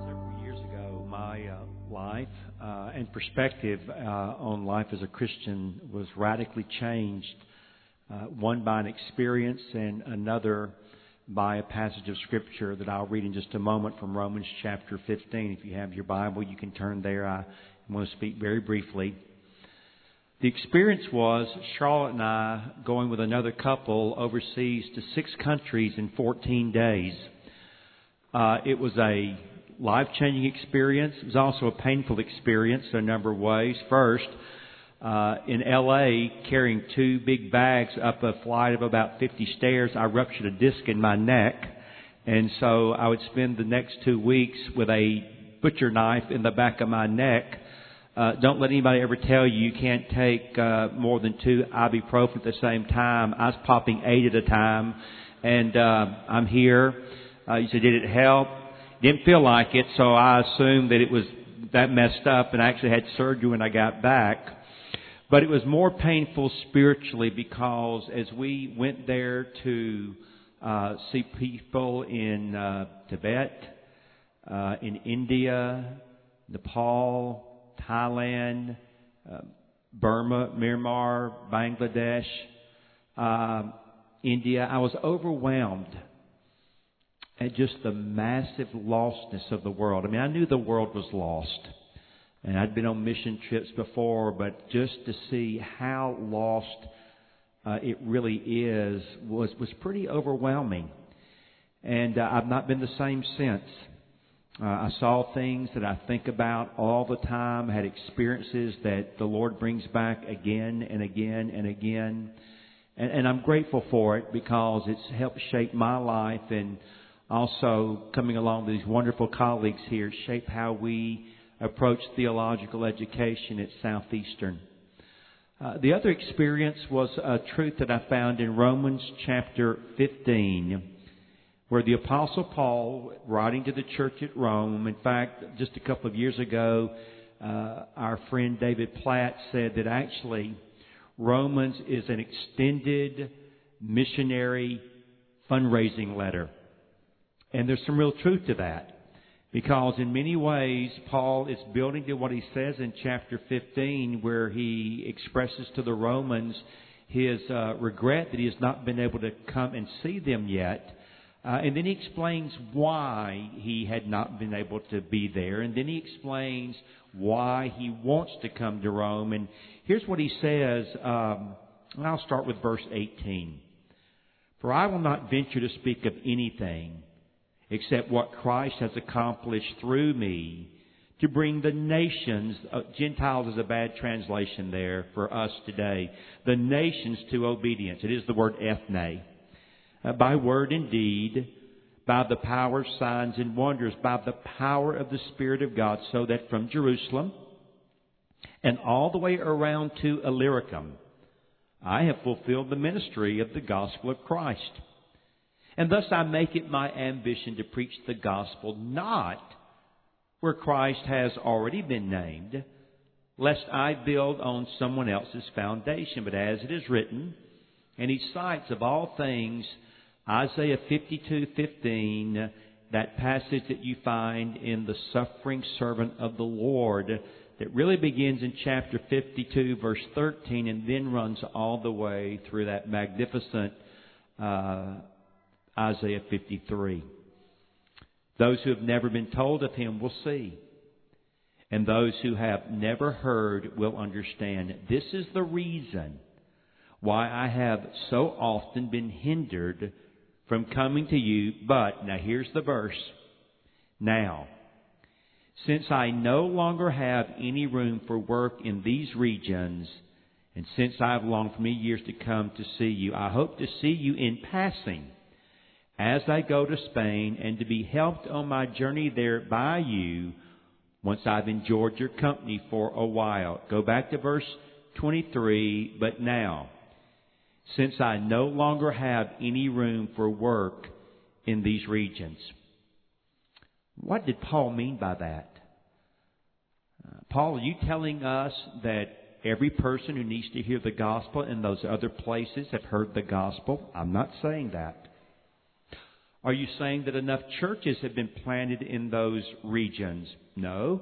Several years ago, my life and perspective on life as a Christian was radically changed, one by an experience and another by a passage of Scripture that I'll read in just a moment from Romans chapter 15. If you have your Bible, you can turn there. I want to speak very briefly. The experience was Charlotte and I going with another couple overseas to 6 countries in 14 days. It was a life-changing experience. It was also a painful experience in a number of ways. First, in L.A., carrying 2 big bags up a flight of about 50 stairs, I ruptured a disc in my neck. And so I would spend the next 2 weeks with a butcher knife in the back of my neck. Don't let anybody ever tell you can't take more than 2 ibuprofen at the same time. I was popping 8 at a time. And I'm here. You said, did it help? Didn't feel like it, so I assumed that it was that messed up, and I actually had surgery when I got back. But it was more painful spiritually because as we went there to see people in Tibet, in India, Nepal, Thailand, Burma, Myanmar, Bangladesh, India, I was overwhelmed at just the massive lostness of the world. I mean, I knew the world was lost. And I'd been on mission trips before, but just to see how lost it really is was pretty overwhelming. And I've not been the same since. I saw things that I think about all the time, had experiences that the Lord brings back again and again and again. And I'm grateful for it because it's helped shape my life, and also coming along with these wonderful colleagues here, shape how we approach theological education at Southeastern. The other experience was a truth that I found in Romans chapter 15, where the Apostle Paul, writing to the church at Rome, in fact, just a couple of years ago, our friend David Platt said that actually Romans is an extended missionary fundraising letter. And there's some real truth to that. Because in many ways, Paul is building to what he says in chapter 15, where he expresses to the Romans his regret that he has not been able to come and see them yet. And then he explains why he had not been able to be there. And then he explains why he wants to come to Rome. And here's what he says, and I'll start with verse 18. For I will not venture to speak of anything except what Christ has accomplished through me to bring the nations, Gentiles is a bad translation there for us today, the nations to obedience. It is the word ethne. By word and deed, by the power of signs and wonders, by the power of the Spirit of God, so that from Jerusalem and all the way around to Illyricum, I have fulfilled the ministry of the gospel of Christ. And thus I make it my ambition to preach the gospel, not where Christ has already been named, lest I build on someone else's foundation. But as it is written, and he cites of all things, Isaiah 52:15, that passage that you find in the suffering servant of the Lord, that really begins in chapter 52, verse 13, and then runs all the way through that magnificent Isaiah 53. Those who have never been told of him will see, and those who have never heard will understand. This is the reason why I have so often been hindered from coming to you. But, now here's the verse, now, since I no longer have any room for work in these regions, and since I have longed for many years to come to see you, I hope to see you in passing, as I go to Spain, and to be helped on my journey there by you once I've enjoyed your company for a while. Go back to verse 23. But now, since I no longer have any room for work in these regions. What did Paul mean by that? Paul, are you telling us that every person who needs to hear the gospel in those other places have heard the gospel? I'm not saying that. Are you saying that enough churches have been planted in those regions? No,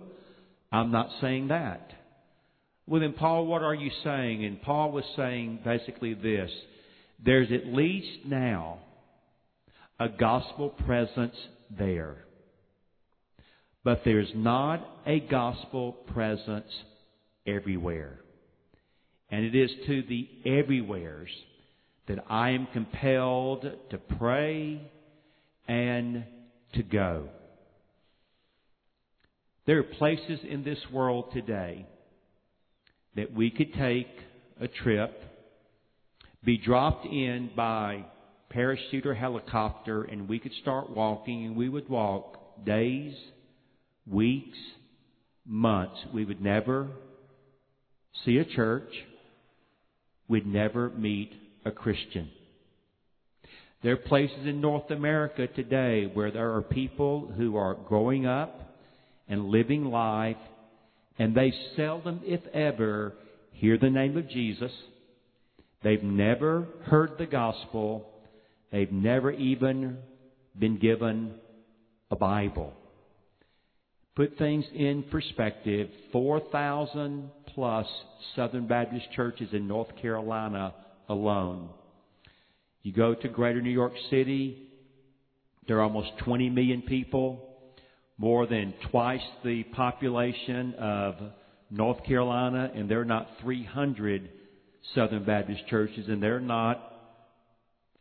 I'm not saying that. Well, then, Paul, what are you saying? And Paul was saying basically this. There's at least now a gospel presence there. But there's not a gospel presence everywhere. And it is to the everywheres that I am compelled to pray and to go. There are places in this world today that we could take a trip, be dropped in by parachute or helicopter, and we could start walking, and we would walk days, weeks, months. We would never see a church. We'd never meet a Christian. There are places in North America today where there are people who are growing up and living life, and they seldom, if ever, hear the name of Jesus. They've never heard the gospel. They've never even been given a Bible. Put things in perspective, 4,000 plus Southern Baptist churches in North Carolina alone. You go to Greater New York City, there are almost 20 million people, more than twice the population of North Carolina, and there are not 300 Southern Baptist churches, and there are not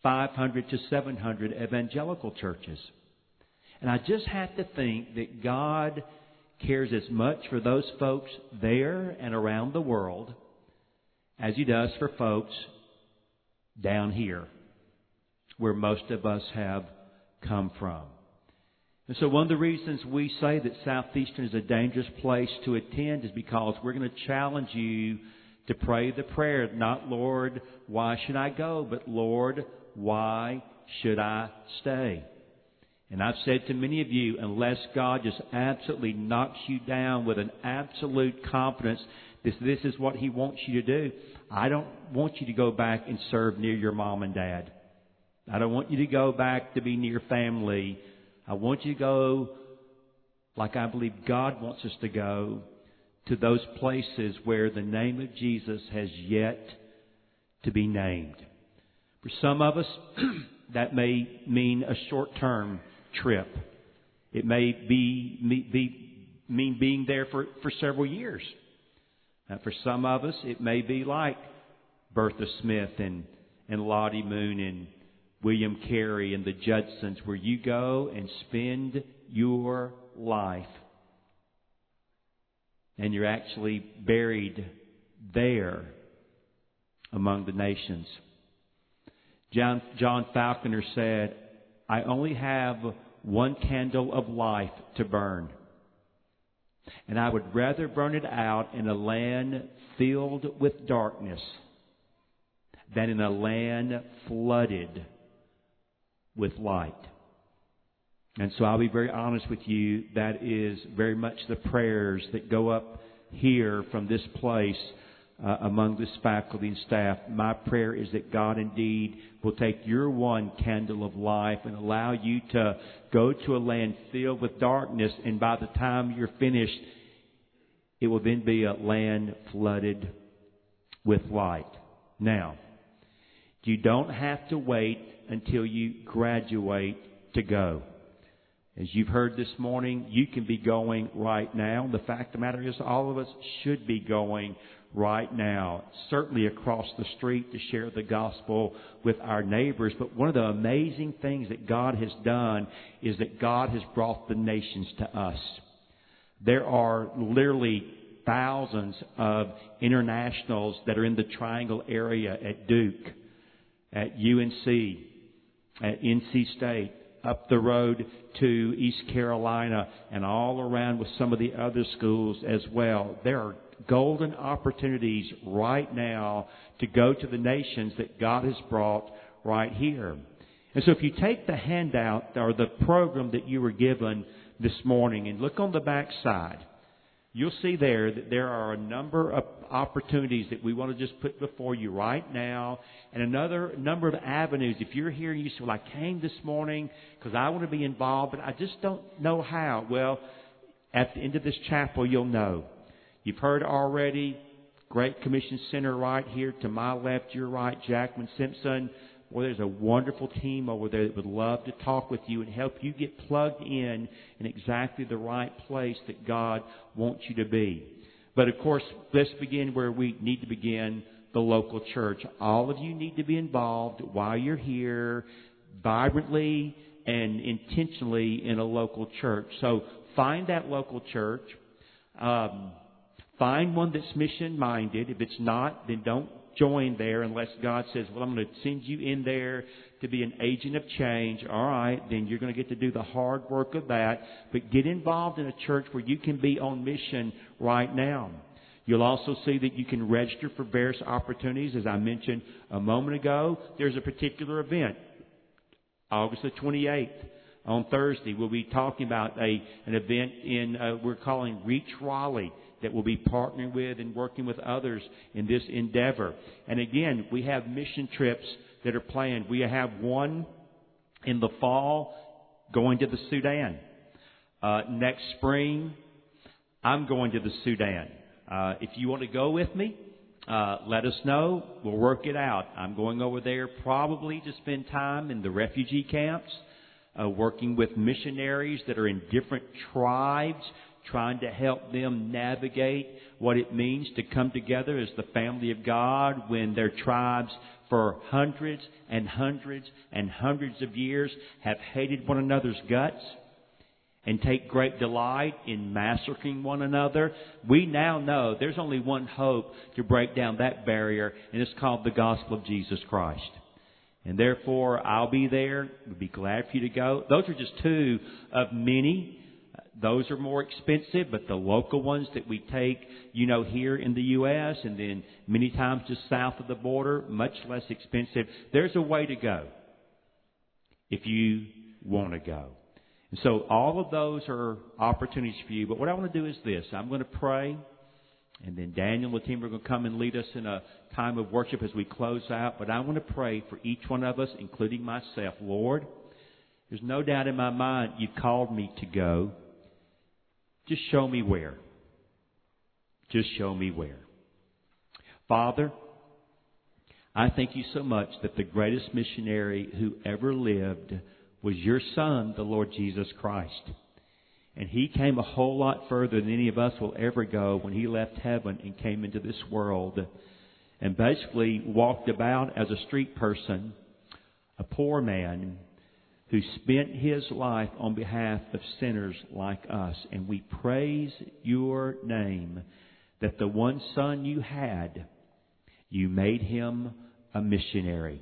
500 to 700 evangelical churches. And I just have to think that God cares as much for those folks there and around the world as He does for folks down here, where most of us have come from. And so one of the reasons we say that Southeastern is a dangerous place to attend is because we're going to challenge you to pray the prayer, not Lord, why should I go, but Lord, why should I stay? And I've said to many of you, unless God just absolutely knocks you down with an absolute confidence, this is what He wants you to do. I don't want you to go back and serve near your mom and dad. I don't want you to go back to be near family. I want you to go, like I believe God wants us to go, to those places where the name of Jesus has yet to be named. For some of us, that may mean a short-term trip. It may mean being there for several years. Now, for some of us, it may be like Bertha Smith and Lottie Moon and William Carey and the Judsons, where you go and spend your life and you're actually buried there among the nations. John Falconer said, I only have one candle of life to burn, and I would rather burn it out in a land filled with darkness than in a land flooded with light. And so I'll be very honest with you, that is very much the prayers that go up here from this place among this faculty and staff. My prayer is that God indeed will take your one candle of life and allow you to go to a land filled with darkness, and by the time you're finished, it will then be a land flooded with light. Now, you don't have to wait until you graduate to go. As you've heard this morning, you can be going right now. The fact of the matter is, all of us should be going right now, certainly across the street to share the gospel with our neighbors. But one of the amazing things that God has done is that God has brought the nations to us. There are literally thousands of internationals that are in the Triangle area at Duke, at UNC, at NC State, up the road to East Carolina, and all around with some of the other schools as well. There are golden opportunities right now to go to the nations that God has brought right here. And so if you take the handout or the program that you were given this morning and look on the back side, you'll see there that there are a number of opportunities that we want to just put before you right now, and another number of avenues. If you're here and you say, well, I came this morning because I want to be involved, but I just don't know how. Well, at the end of this chapel, you'll know. You've heard already, Great Commission Center right here. To my left, your right, Jackman Simpson. Well, there's a wonderful team over there that would love to talk with you and help you get plugged in exactly the right place that God wants you to be. But of course, let's begin where we need to begin, the local church. All of you need to be involved while you're here, vibrantly and intentionally in a local church. So find that local church. Find one that's mission-minded. If it's not, then don't join there unless God says, well, I'm going to send you in there to be an agent of change. All right, then you're going to get to do the hard work of that. But get involved in a church where you can be on mission right now. You'll also see that you can register for various opportunities. As I mentioned a moment ago, there's a particular event, August the 28th. On Thursday, we'll be talking about an event we're calling Reach Raleigh, that we'll be partnering with and working with others in this endeavor. And again, we have mission trips that are planned. We have one in the fall going to the Sudan. Next spring, I'm going to the Sudan. If you want to go with me, let us know. We'll work it out. I'm going over there probably to spend time in the refugee camps, working with missionaries that are in different tribes, trying to help them navigate what it means to come together as the family of God when their tribes for hundreds and hundreds and hundreds of years have hated one another's guts and take great delight in massacring one another. We now know there's only one hope to break down that barrier, and it's called the gospel of Jesus Christ. And therefore, I'll be there. We'd be glad for you to go. Those are just two of many. Those are more expensive, but the local ones that we take, you know, here in the U.S. and then many times just south of the border, much less expensive. There's a way to go if you want to go. And so all of those are opportunities for you. But what I want to do is this. I'm going to pray, and then Daniel and the team are going to come and lead us in a time of worship as we close out. But I want to pray for each one of us, including myself. Lord, there's no doubt in my mind you called me to go. Just show me where. Just show me where. Father, I thank you so much that the greatest missionary who ever lived was your Son, the Lord Jesus Christ. And he came a whole lot further than any of us will ever go when he left heaven and came into this world and basically walked about as a street person, a poor man, who spent his life on behalf of sinners like us. And we praise your name that the one Son you had, you made him a missionary.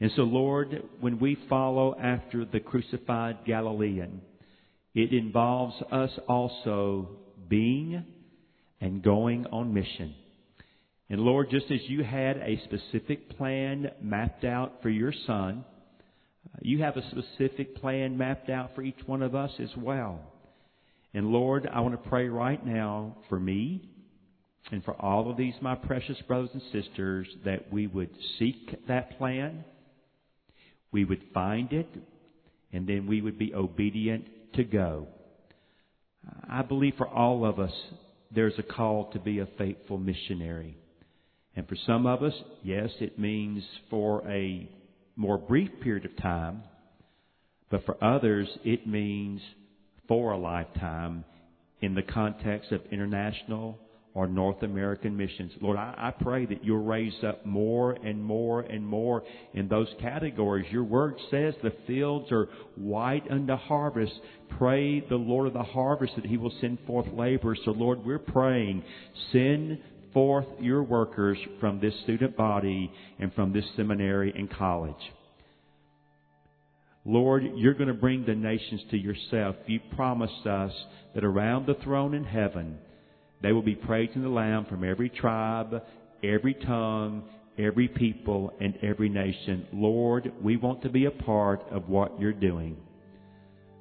And so, Lord, when we follow after the crucified Galilean, it involves us also being and going on mission. And Lord, just as you had a specific plan mapped out for your Son, you have a specific plan mapped out for each one of us as well. And Lord, I want to pray right now for me and for all of these, my precious brothers and sisters, that we would seek that plan, we would find it, and then we would be obedient to go. I believe for all of us, there's a call to be a faithful missionary. And for some of us, yes, it means for a more brief period of time, but for others it means for a lifetime in the context of international or North American missions. Lord, I pray that you'll raise up more and more and more in those categories. Your word says the fields are white unto harvest. Pray the Lord of the harvest that he will send forth laborers. So Lord, we're praying, send forth your workers from this student body and from this seminary and college. Lord, you're going to bring the nations to yourself. You promised us that around the throne in heaven, they will be praising the Lamb from every tribe, every tongue, every people, and every nation. Lord, we want to be a part of what you're doing.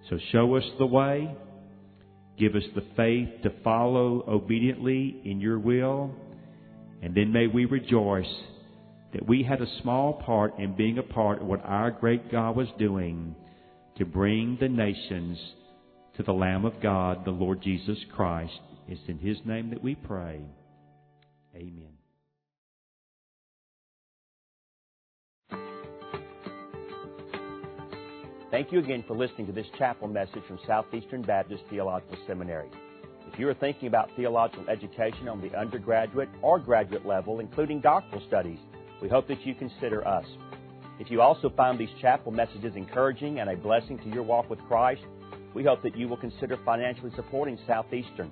So show us the way. Give us the faith to follow obediently in your will. And then may we rejoice that we had a small part in being a part of what our great God was doing to bring the nations to the Lamb of God, the Lord Jesus Christ. It's in His name that we pray. Amen. Thank you again for listening to this chapel message from Southeastern Baptist Theological Seminary. If you are thinking about theological education on the undergraduate or graduate level, including doctoral studies, we hope that you consider us. If you also find these chapel messages encouraging and a blessing to your walk with Christ, we hope that you will consider financially supporting Southeastern.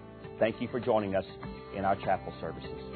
Thank you for joining us in our chapel services.